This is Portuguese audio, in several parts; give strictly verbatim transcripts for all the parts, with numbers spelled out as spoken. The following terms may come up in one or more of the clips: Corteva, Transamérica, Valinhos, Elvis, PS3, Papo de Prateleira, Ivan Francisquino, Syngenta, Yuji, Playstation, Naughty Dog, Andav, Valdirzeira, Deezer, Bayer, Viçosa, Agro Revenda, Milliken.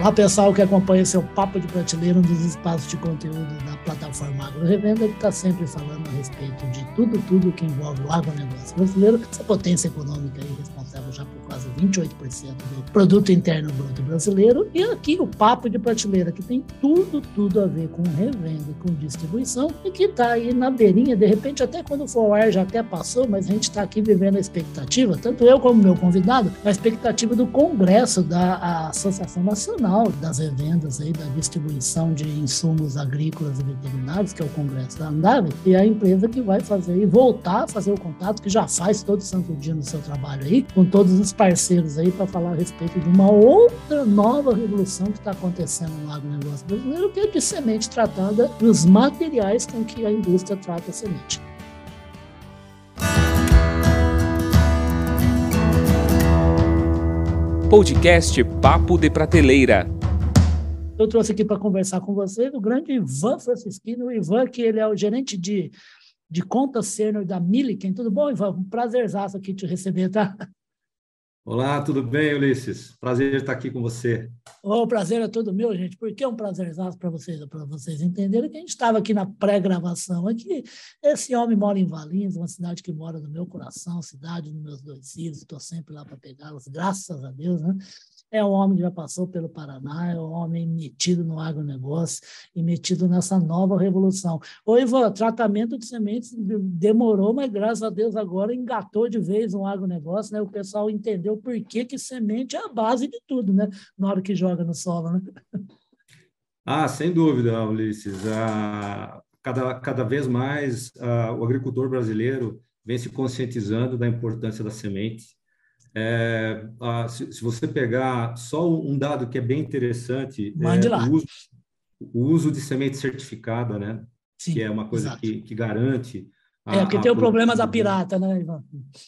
Olá pessoal que acompanha seu Papo de Prateleira, um dos espaços de conteúdo da plataforma Agro Revenda, que está sempre falando a respeito de tudo, tudo que envolve o agronegócio brasileiro, essa potência econômica aí, responsável já por quase vinte e oito por cento do produto interno bruto brasileiro. E aqui o Papo de Prateleira, que tem tudo, tudo a ver com revenda, com distribuição, e que está aí na beirinha, de repente até quando for ao ar já até passou, mas a gente está aqui vivendo a expectativa, tanto eu como meu convidado, a expectativa do Congresso da Associação Nacional das revendas aí, da distribuição de insumos agrícolas e veterinários, que é o Congresso da Andav, e é a empresa que vai fazer aí, voltar a fazer o contato, que já faz todo santo dia no seu trabalho aí, com todos os parceiros aí, para falar a respeito de uma outra nova revolução que está acontecendo no agronegócio brasileiro, que é de semente tratada e os materiais com que a indústria trata a semente. Podcast Papo de Prateleira. Eu trouxe aqui para conversar com vocês o grande Ivan Francisquino. O Ivan, que ele é o gerente de, de contas sênior da Milliken. Tudo bom, Ivan? Um prazerzaço aqui te receber, tá? Olá, tudo bem, Ulisses? Prazer estar aqui com você. Oh, o prazer é todo meu, gente, porque é um prazerzaço para vocês, para vocês entenderem que a gente estava aqui na pré-gravação. Aqui, esse homem mora em Valinhos, uma cidade que mora no meu coração, cidade dos meus dois filhos, estou sempre lá para pegá-los, graças a Deus, né? É um homem que já passou pelo Paraná, é um homem metido no agronegócio e metido nessa nova revolução. Ô, Ivan, tratamento de sementes demorou, mas graças a Deus agora engatou de vez no agronegócio, né? O pessoal entendeu por que que semente é a base de tudo, né? Na hora que joga no solo, né? Ah, sem dúvida, Ulisses. Ah, cada, cada vez mais ah, o agricultor brasileiro vem se conscientizando da importância da semente. É, se, se você pegar só um dado que é bem interessante, é, o, uso, o uso de semente certificada, né? Sim, que é uma coisa que, que garante... A, é, porque tem o problema da pirata, né, Ivan?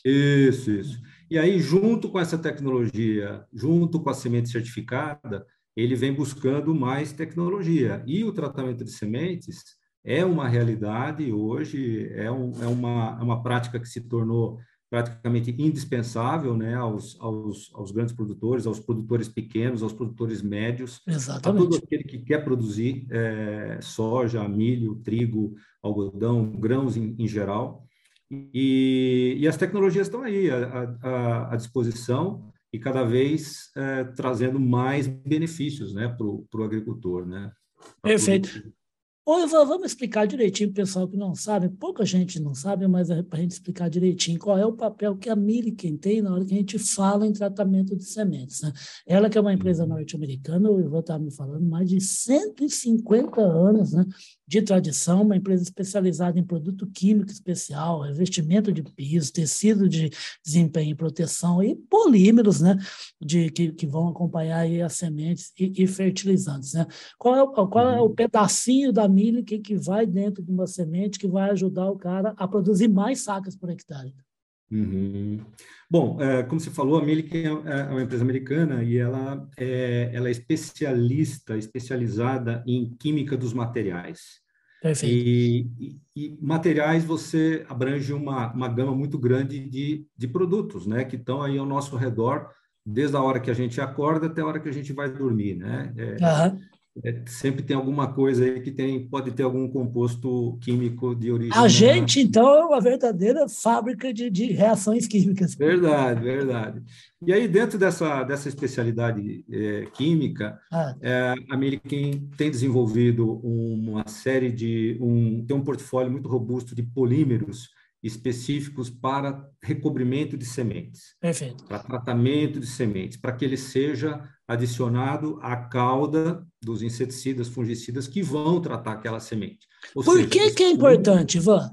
Isso, isso. E aí, junto com essa tecnologia, junto com a semente certificada, ele vem buscando mais tecnologia. E o tratamento de sementes é uma realidade hoje, é, um, é, uma, é uma prática que se tornou... praticamente indispensável, né, aos, aos, aos grandes produtores, aos produtores pequenos, aos produtores médios, a todo aquele que quer produzir é, soja, milho, trigo, algodão, grãos em, em geral. E, e as tecnologias estão aí à, à, à disposição e cada vez é, trazendo mais benefícios, né, para o agricultor. Né, perfeito. Ô, Ivan, vamos explicar direitinho para o pessoal que não sabe, pouca gente não sabe, mas é para a gente explicar direitinho qual é o papel que a Milliken tem na hora que a gente fala em tratamento de sementes, né? Ela que é uma empresa norte-americana, o Ivan estava me falando, mais de cento e cinquenta anos, né, de tradição, uma empresa especializada em produto químico especial, revestimento de piso, tecido de desempenho e proteção e polímeros, né, de, que, que vão acompanhar aí as sementes e, e fertilizantes, né? Qual é, o, qual é o pedacinho da Milliken que vai dentro de uma semente que vai ajudar o cara a produzir mais sacas por hectare? Uhum. Bom, é, como você falou, a Milliken é uma empresa americana e ela é, ela é especialista, especializada em química dos materiais. Perfeito. E, e, e materiais você abrange uma, uma gama muito grande de, de produtos, né, que estão aí ao nosso redor, desde a hora que a gente acorda até a hora que a gente vai dormir, né? É, uhum. É, sempre tem alguma coisa aí que tem, pode ter algum composto químico de origem... A gente, na... então, é uma verdadeira fábrica de, de reações químicas. Verdade, verdade. E aí, dentro dessa, dessa especialidade é, química, ah. é, a Milliken tem desenvolvido uma série de... Um, tem um portfólio muito robusto de polímeros específicos para recobrimento de sementes. Perfeito. Para tratamento de sementes, para que ele seja adicionado à cauda dos inseticidas, fungicidas que vão tratar aquela semente. Ou Por seja, que, que é importante, Ivan?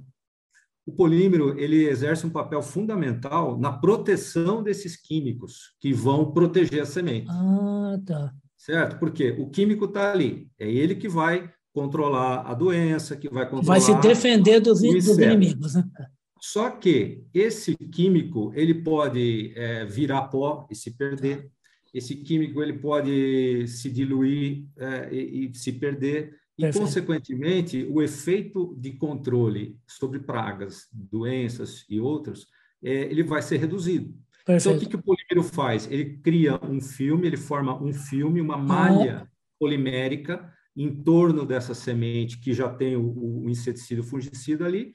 O polímero ele exerce um papel fundamental na proteção desses químicos que vão proteger a semente. Ah, tá. Certo? Porque o químico está ali, é ele que vai controlar a doença, que vai controlar... Vai se defender dos, dos inimigos, né? Só que esse químico ele pode é, virar pó e se perder. Tá. Esse químico ele pode se diluir é, e, e se perder. E, Perfeito. Consequentemente, o efeito de controle sobre pragas, doenças e outros, é, ele vai ser reduzido. Perfeito. Então, o que, que o polímero faz? Ele cria um filme, ele forma um filme, uma malha ah. polimérica em torno dessa semente que já tem o, o inseticida, o fungicida ali,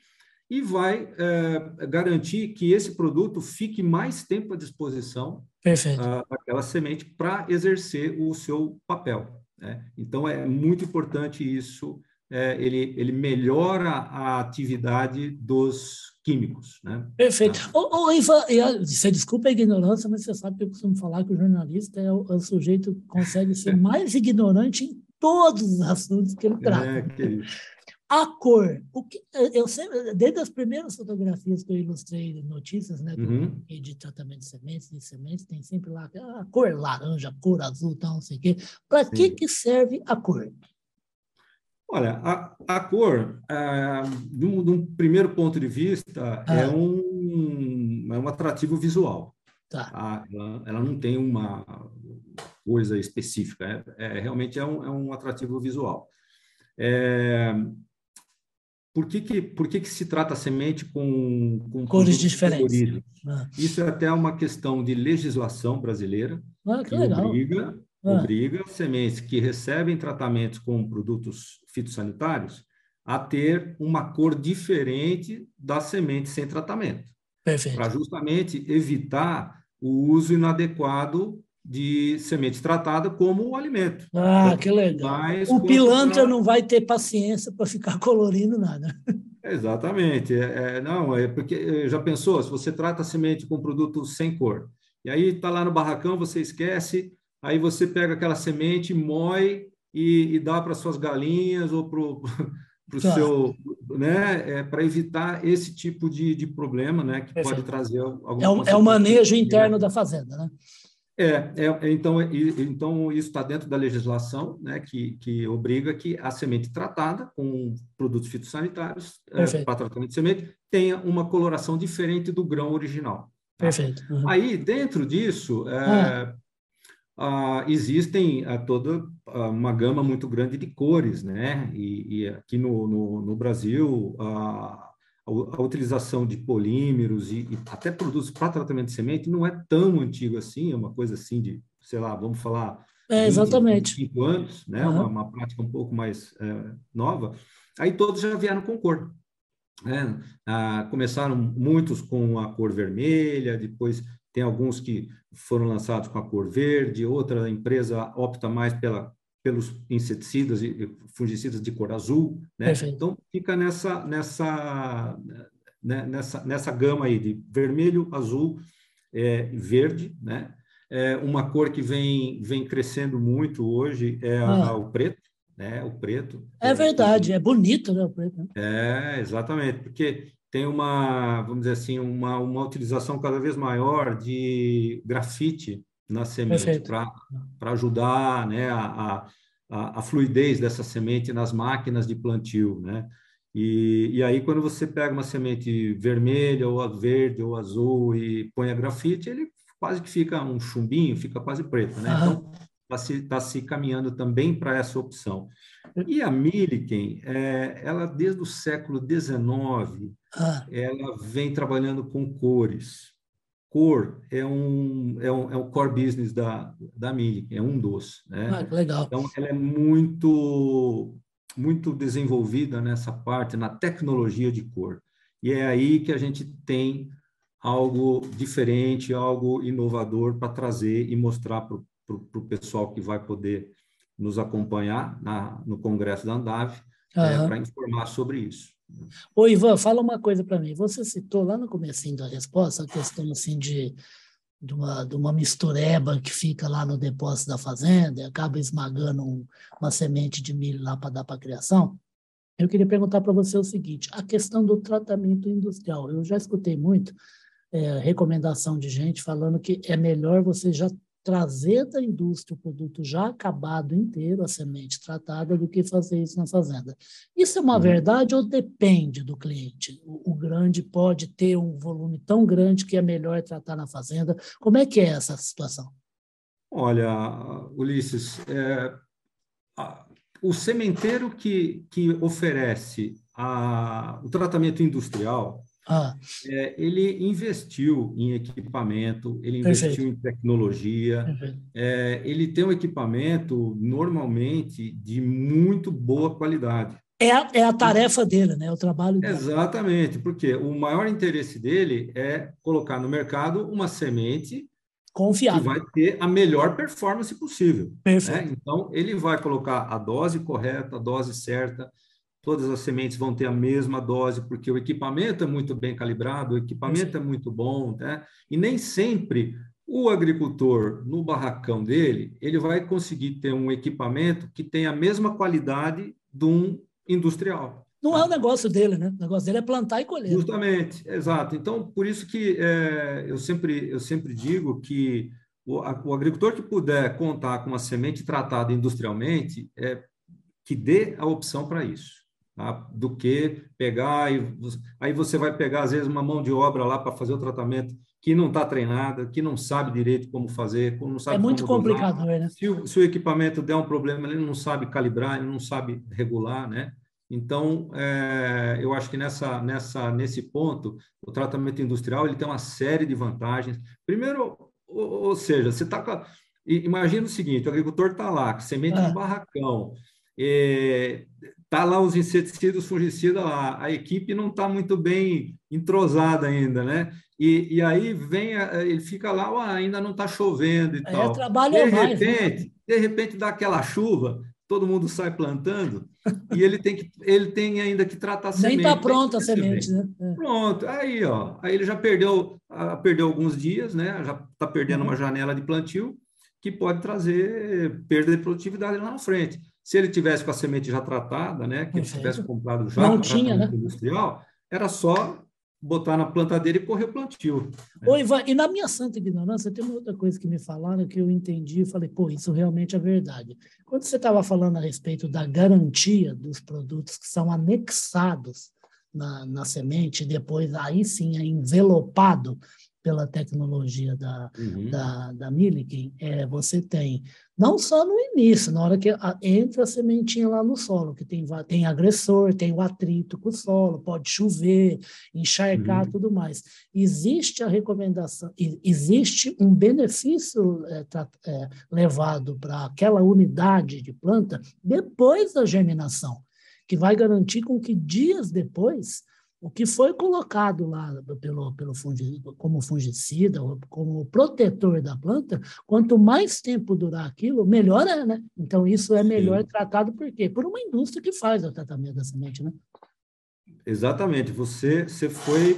e vai é, garantir que esse produto fique mais tempo à disposição uh, daquela semente para exercer o seu papel, né? Então, é muito importante isso. É, ele, ele melhora a atividade dos químicos, né? Perfeito. Ô, ah. oh, Ivan, oh, você desculpa a ignorância, mas você sabe que eu costumo falar que o jornalista é o, é o sujeito que consegue ser mais ignorante em todos os assuntos que ele trata. É, que isso. A cor, o que, eu sempre, desde as primeiras fotografias que eu ilustrei notícias, né, uhum. de tratamento de sementes, de sementes, tem sempre lá a cor laranja, a cor azul, tal, não sei o quê. Para que, que serve a cor? Olha, a, a cor, é, de, um, de um primeiro ponto de vista, ah. é, um, é um atrativo visual. Tá. A, ela, ela não tem uma coisa específica, é, é, realmente é um, é um atrativo visual. É, Por que que, por que que se trata a semente com, com cores diferentes? Ah. Isso é até uma questão de legislação brasileira, ah, que, que legal. obriga, ah. obriga sementes que recebem tratamentos com produtos fitossanitários a ter uma cor diferente da semente sem tratamento. Perfeito. Para justamente evitar o uso inadequado de semente tratada como alimento. Ah, então, que legal. O pilantra pra... não vai ter paciência para ficar colorindo nada. Exatamente. É, não, é porque já pensou, se você trata a semente com produto sem cor, e aí está lá no barracão, você esquece, aí você pega aquela semente, moe e, e dá para suas galinhas ou para o claro. seu... Né, é, para evitar esse tipo de, de problema, né, que Perfeito. pode trazer... Alguma é, um, é o manejo interno da fazenda, né? É, é, então, então isso está dentro da legislação, né, que, que obriga que a semente tratada com produtos fitossanitários é, para tratamento de semente tenha uma coloração diferente do grão original. Tá? Perfeito. Uhum. Aí, dentro disso, é, ah. a, existem a, toda a, uma gama muito grande de cores, né? E, e aqui no, no, no Brasil, a, a utilização de polímeros e, e até produtos para tratamento de semente não é tão antigo assim, é uma coisa assim de, sei lá, vamos falar... É, exatamente. vinte e cinco anos, né? Uhum. Uma, uma prática um pouco mais é, nova. Aí todos já vieram com cor, né? Ah, começaram muitos com a cor vermelha, depois tem alguns que foram lançados com a cor verde, outra empresa opta mais pela... pelos inseticidas e fungicidas de cor azul, né? Perfeito. Então fica nessa nessa né, nessa nessa gama aí de vermelho, azul, é, verde, né? É uma cor que vem vem crescendo muito hoje é a, ah. o preto, né? O preto. É, é verdade, é bonito, né? O preto. É, exatamente, porque tem uma, vamos dizer assim, uma uma utilização cada vez maior de grafite na semente, para ajudar, né, a, a, a fluidez dessa semente nas máquinas de plantio, né? E, e aí, quando você pega uma semente vermelha, ou verde, ou azul, e põe a grafite, ele quase que fica um chumbinho, fica quase preto, né? Uhum. Então, está se, tá se caminhando também para essa opção. E a Milliken, é, ela, desde o século dezenove, uhum. ela vem trabalhando com cores. Cor é um, é um, é o core business da, da Milliken, é um dos, né? Ah, legal. Então, ela é muito, muito desenvolvida nessa parte, na tecnologia de cor. E é aí que a gente tem algo diferente, algo inovador para trazer e mostrar para o pessoal que vai poder nos acompanhar na, no Congresso da Andav, é, para informar sobre isso. Ô, Ivan, fala uma coisa para mim. Você citou lá no comecinho da resposta a questão assim, de, de, uma, de uma mistureba que fica lá no depósito da fazenda e acaba esmagando um, uma semente de milho lá para dar para a criação. Eu queria perguntar para você o seguinte, a questão do tratamento industrial. Eu já escutei muito é, recomendação de gente falando que é melhor você já trazer da indústria o produto já acabado inteiro, a semente tratada, do que fazer isso na fazenda. Isso é uma verdade ou depende do cliente? O, o grande pode ter um volume tão grande que é melhor tratar na fazenda. Como é que é essa situação? Olha, Ulisses, é, a, o sementeiro que, que oferece a, o tratamento industrial, Ah. É, ele investiu em equipamento, ele investiu Perfeito. Em tecnologia, é, ele tem um equipamento normalmente de muito boa qualidade. É a, é a tarefa dele, né? O trabalho dele. Exatamente, porque o maior interesse dele é colocar no mercado uma semente confiável, que vai ter a melhor performance possível. Perfeito. Né? Então, ele vai colocar a dose correta, a dose certa, todas as sementes vão ter a mesma dose, porque o equipamento é muito bem calibrado, o equipamento Sim. é muito bom, né? E nem sempre o agricultor, no barracão dele, ele vai conseguir ter um equipamento que tenha a mesma qualidade de um industrial. Não é o negócio dele, né? O negócio dele é plantar e colher. Justamente, exato. Então, por isso que é, eu, sempre, eu sempre digo que o, a, o agricultor que puder contar com uma semente tratada industrialmente, é, que dê a opção para isso, tá? Do que pegar... E, aí você vai pegar, às vezes, uma mão de obra lá para fazer o tratamento que não está treinada, que não sabe direito como fazer, não sabe. É muito como complicado, dominar. Né? Se o, se o equipamento der um problema, ele não sabe calibrar, ele não sabe regular, né? Então, é, eu acho que nessa, nessa, nesse ponto, o tratamento industrial ele tem uma série de vantagens. Primeiro, ou, ou seja, você está com a, imagina o seguinte, o agricultor está lá, semente ah. no barracão, está lá os inseticidas, fungicidas lá, a equipe não está muito bem entrosada ainda, né? E, e aí vem, a, ele fica lá, oh, ainda não está chovendo e aí tal. De mais, repente, né? de repente dá aquela chuva, todo mundo sai plantando e ele tem, que, ele tem ainda que tratar a semente. Nem está pronta a semente, semente, né? Pronto, aí, ó, aí ele já perdeu, perdeu alguns dias, né? Já está perdendo uma janela de plantio que pode trazer perda de produtividade lá na frente. Se ele tivesse com a semente já tratada, né? Que ele tivesse comprado já Não tinha, né? industrial, era só botar na plantadeira e correr o plantio. Né? Ô, Ivan, e na minha santa ignorância, tem uma outra coisa que me falaram que eu entendi e falei, pô, isso realmente é verdade. Quando você estava falando a respeito da garantia dos produtos que são anexados na, na semente, depois aí sim é envelopado pela tecnologia da, uhum. da, da Milliken, é, você tem, não só no início, na hora que a, entra a sementinha lá no solo, que tem, tem agressor, tem o atrito com o solo, pode chover, encharcar, uhum. tudo mais. Existe a recomendação, existe um benefício é, tra, é, levado para aquela unidade de planta depois da germinação, que vai garantir com que dias depois... O que foi colocado lá pelo, pelo fungicida, como fungicida, como protetor da planta, quanto mais tempo durar aquilo, melhor é, né? Então, isso é melhor Sim. tratado por quê? Por uma indústria que faz o tratamento da semente, né? Exatamente. Você, você foi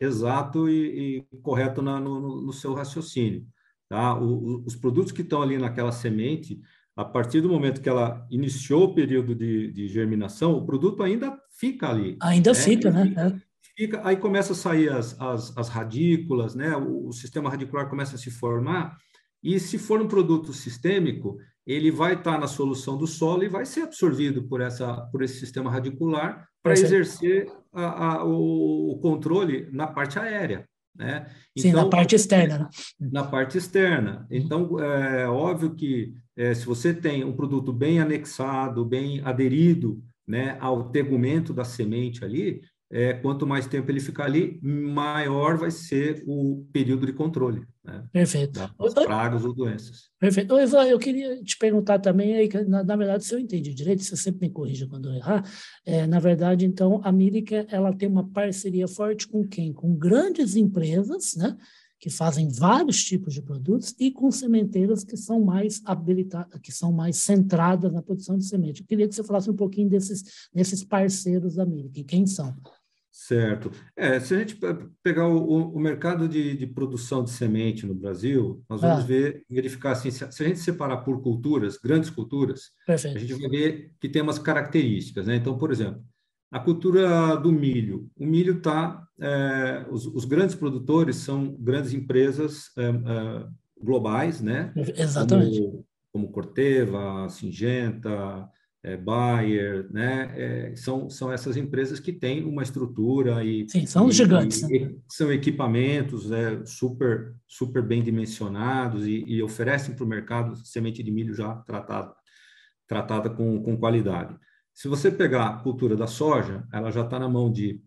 exato e, e correto na, no, no seu raciocínio. Tá? O, os produtos que estão ali naquela semente, a partir do momento que ela iniciou o período de, de germinação, o produto ainda fica ali. Ainda né? fica, né? Fica, fica, aí começa a sair as, as, as radículas, né? O, o sistema radicular começa a se formar e se for um produto sistêmico, ele vai estar tá na solução do solo e vai ser absorvido por, essa, por esse sistema radicular para exercer a, a, o, o controle na parte aérea. Né? Então, Sim, na parte externa. Né? Na parte externa. Então, é óbvio que é, se você tem um produto bem anexado, bem aderido, né, ao tegumento da semente ali, é, quanto mais tempo ele ficar ali, maior vai ser o período de controle. Né? Perfeito. Das pragas ou doenças. Perfeito. Ô, Ivan, eu queria te perguntar também, aí, na, na verdade, se eu entendi direito, você sempre me corrija quando eu errar, é, na verdade, então, a Milliken, ela tem uma parceria forte com quem? Com grandes empresas, né, que fazem vários tipos de produtos e com sementeiras que são mais habilitadas, que são mais centradas na produção de semente. Eu queria que você falasse um pouquinho desses, desses parceiros da Milliken, quem são? Certo. É, se a gente pegar o, o mercado de, de produção de semente no Brasil, nós vamos ah. ver, verificar assim, se a, se a gente separar por culturas, grandes culturas, Perfeito. A gente vai ver que tem umas características, né? Então, por exemplo, a cultura do milho. O milho está... É, os, os grandes produtores são grandes empresas é, é, globais, né? Exatamente. Como, como Corteva, Syngenta, é, Bayer, né? É, são, são essas empresas que têm uma estrutura e... Sim, são e, gigantes. E, né? São equipamentos é, super, super bem dimensionados e, e oferecem para o mercado semente de milho já tratada, tratada com, com qualidade. Se você pegar a cultura da soja, ela já está na mão de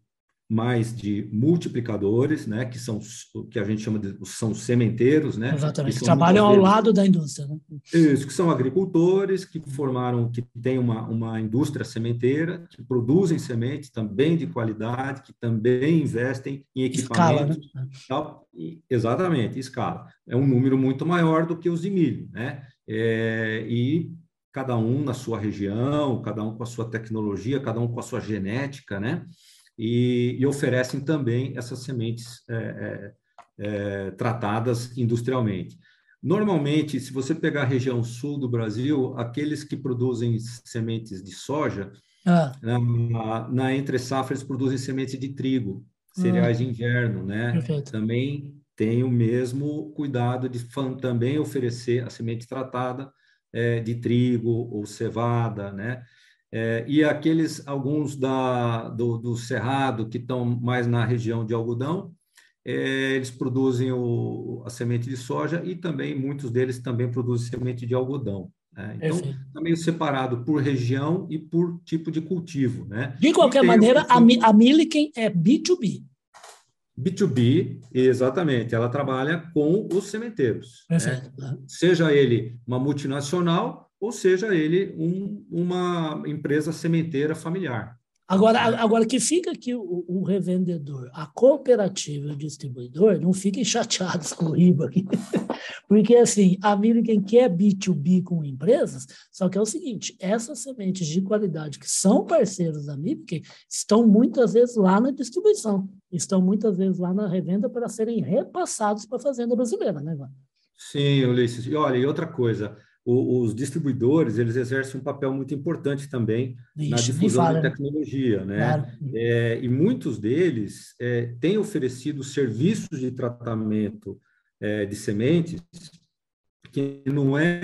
mais de multiplicadores, né, que são o que a gente chama de são sementeiros, né? Exatamente, que, que trabalham ao lado da indústria, né? Isso, que são agricultores que formaram, que tem uma, uma indústria sementeira, que produzem sementes também de qualidade, que também investem em equipamentos. Escala, né? Tal, e, exatamente, escala. É um número muito maior do que os de milho, né? É, e cada um na sua região, cada um com a sua tecnologia, cada um com a sua genética, né? E, e oferecem também essas sementes é, é, é, tratadas industrialmente. Normalmente, se você pegar a região sul do Brasil, aqueles que produzem sementes de soja, ah. na, na entre safra eles produzem sementes de trigo, cereais ah. de inverno, né? Perfeito. Também tem o mesmo cuidado de também oferecer a semente tratada é, de trigo ou cevada, né? É, e aqueles, alguns da, do, do Cerrado, que estão mais na região de algodão, é, eles produzem o, a semente de soja e também, muitos deles também produzem semente de algodão. Né? Então, está meio separado por região e por tipo de cultivo. Né? De qualquer maneira, um... a Milliken é B dois B. B dois B, exatamente. Ela trabalha com os sementeiros. Perfeito. Né? Seja ele uma multinacional, ou seja, ele um, uma empresa sementeira familiar. Agora, agora que fica que o, o revendedor, a cooperativa e o distribuidor não fiquem chateados com o I B A aqui. Porque, assim, a Milliken quer B dois B com empresas, só que é o seguinte, essas sementes de qualidade que são parceiros da Milliken estão muitas vezes lá na distribuição, estão muitas vezes lá na revenda para serem repassados para a fazenda brasileira, né, Ivan? Sim, Ulisses. E olha, e outra coisa... Os distribuidores, eles exercem um papel muito importante também Ixi, na difusão da tecnologia, né? Claro. É, e muitos deles é, têm oferecido serviços de tratamento é, de sementes que não é,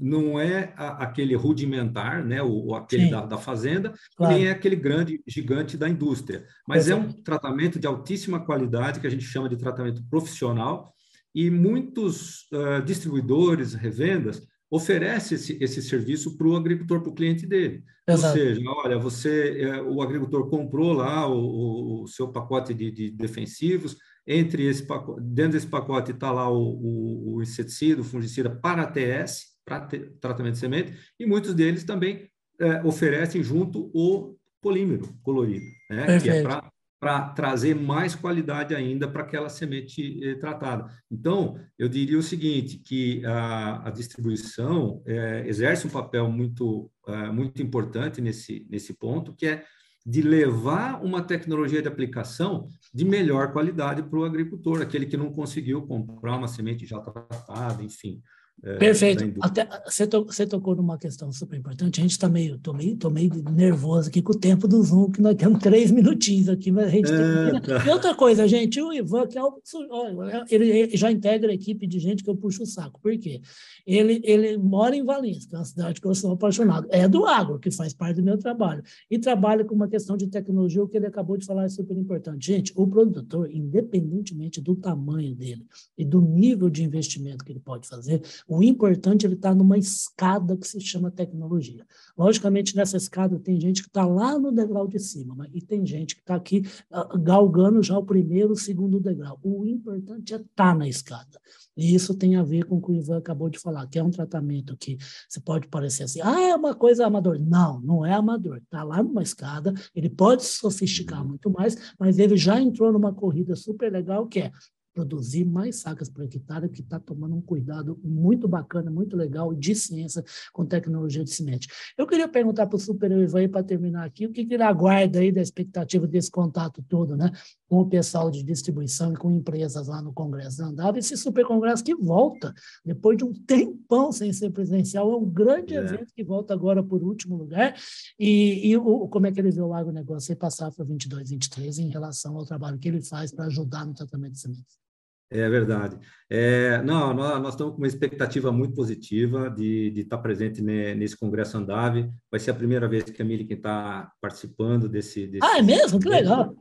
não é a, aquele rudimentar, né? Ou aquele da, da fazenda, claro. Nem é aquele grande gigante da indústria. Mas é, é um tratamento de altíssima qualidade, que a gente chama de tratamento profissional, e muitos uh, distribuidores, revendas, oferece esse, esse serviço para o agricultor, para o cliente dele. Exato. Ou seja, olha, você, o agricultor comprou lá o, o seu pacote de, de defensivos, entre esse pacote, dentro desse pacote está lá o, o, o inseticida, o fungicida para T S, para tratamento de semente, e muitos deles também é, oferecem junto o polímero colorido, né? Que é para... para trazer mais qualidade ainda para aquela semente eh, tratada. Então, eu diria o seguinte, que a, a distribuição eh, exerce um papel muito, eh, muito importante nesse, nesse ponto, que é de levar uma tecnologia de aplicação de melhor qualidade para o agricultor, aquele que não conseguiu comprar uma semente já tratada, enfim... É, perfeito. Até, você, to, você tocou numa questão super importante. A gente está meio, tô meio, tô meio nervoso aqui com o tempo do Zoom, que nós temos três minutinhos aqui, mas a gente é, tem que... tá. E outra coisa, gente, o Ivan, que é o, ele já integra a equipe de gente que eu puxo o saco. Por quê? Ele, ele mora em Valinhos, que é uma cidade que eu sou apaixonado. É do agro, que faz parte do meu trabalho. E trabalha com uma questão de tecnologia, o que ele acabou de falar é super importante. Gente, o produtor, independentemente do tamanho dele e do nível de investimento que ele pode fazer, o importante é ele estar numa escada que se chama tecnologia. Logicamente, nessa escada tem gente que está lá no degrau de cima, mas, e tem gente que está aqui uh, galgando já o primeiro, o segundo degrau. O importante é estar na escada. E isso tem a ver com o que o Ivan acabou de falar, que é um tratamento que você pode parecer assim, ah, é uma coisa amador. Não, não é amador. Está lá numa escada, ele pode sofisticar muito mais, mas ele já entrou numa corrida super legal, que é produzir mais sacas por hectare, que está tomando um cuidado muito bacana, muito legal, de ciência com tecnologia de semente. Eu queria perguntar para o Superior Ivan, para terminar aqui, o que, que ele aguarda aí da expectativa desse contato todo, né, com o pessoal de distribuição e com empresas lá no Congresso da Andav, esse super congresso que volta, depois de um tempão sem ser presencial, é um grande é. evento que volta agora por último lugar, e, e o, como é que ele vê o agronegócio aí passar para vinte e dois, vinte e três em relação ao trabalho que ele faz para ajudar no tratamento de sementes? É verdade. É, não, nós, nós estamos com uma expectativa muito positiva de, de estar presente ne, nesse Congresso Andav. Vai ser a primeira vez que a Milliken está participando desse, desse... Ah, é mesmo? Que legal!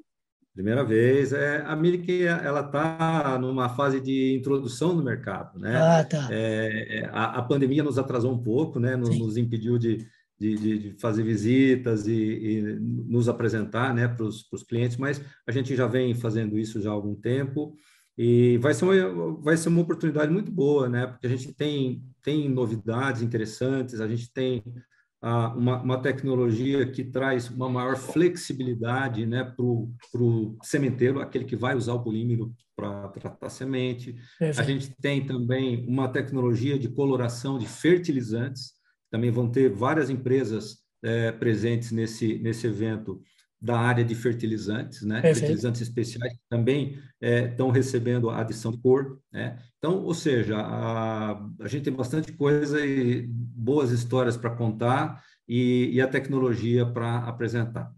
Primeira vez. É, a Milliken está numa fase de introdução no mercado, né? Ah, tá. É, a, a pandemia nos atrasou um pouco, né? Nos, nos impediu de, de, de, de fazer visitas e, e nos apresentar, né, para os clientes, mas a gente já vem fazendo isso já há algum tempo e vai ser uma, vai ser uma oportunidade muito boa, né, porque a gente tem, tem novidades interessantes, a gente tem ah, uma, uma tecnologia que traz uma maior flexibilidade, né, para o sementeiro, aquele que vai usar o polímero para tratar a semente. É, a gente tem também uma tecnologia de coloração de fertilizantes, também vão ter várias empresas é, presentes nesse, nesse evento da área de fertilizantes, né? É, fertilizantes especiais que também estão é, recebendo a adição de cor, né? Então, ou seja, a, a gente tem bastante coisa e boas histórias para contar e, e a tecnologia para apresentar.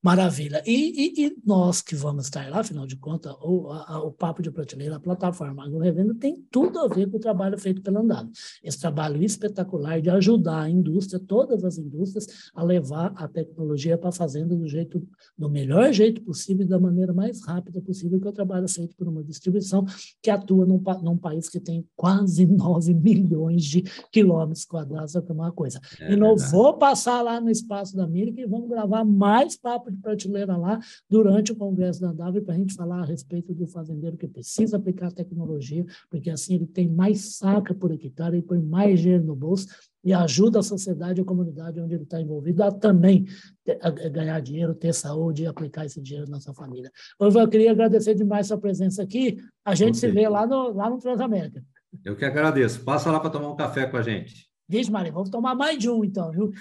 Maravilha. E, e, e nós que vamos estar lá, afinal de contas, o, a, o Papo de Prateleira, a plataforma Agro Revenda, tem tudo a ver com o trabalho feito pela Andav. Esse trabalho espetacular de ajudar a indústria, todas as indústrias, a levar a tecnologia para a fazenda do, jeito, do melhor jeito possível e da maneira mais rápida possível, que é o trabalho feito por uma distribuição que atua num, num país que tem quase nove milhões de quilômetros quadrados, é uma coisa. É, e não verdade. Vou passar lá no espaço da Milliken e vamos gravar mais papo de prateleira lá durante o Congresso da Andav para a gente falar a respeito do fazendeiro que precisa aplicar tecnologia, porque assim ele tem mais saca por hectare, ele põe mais dinheiro no bolso e ajuda a sociedade e a comunidade onde ele está envolvido a também ter, a ganhar dinheiro, ter saúde e aplicar esse dinheiro na sua família. Eu queria agradecer demais a sua presença aqui. A gente okay. se vê lá no, lá no Transamérica. Eu que agradeço. Passa lá para tomar um café com a gente. Vixe, Maria, vamos tomar mais de um, então, viu?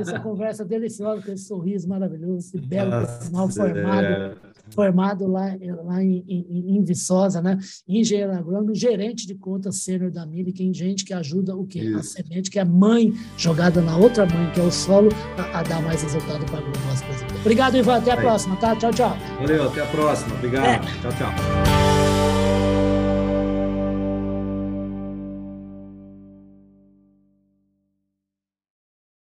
Essa conversa deliciosa, com esse sorriso maravilhoso, esse belo profissional formado, formado lá, lá em, em, em Viçosa, né? Engenheiro agrônomo, gerente de contas sênior da Milliken, gente que ajuda o quê? Isso. A semente, que é mãe, jogada na outra mãe, que é o solo, a, a dar mais resultado para o nosso presidente. Obrigado, Ivan, até a Aí. próxima, tá? Tchau, tchau. Valeu, até a próxima. Obrigado. É. Tchau, tchau.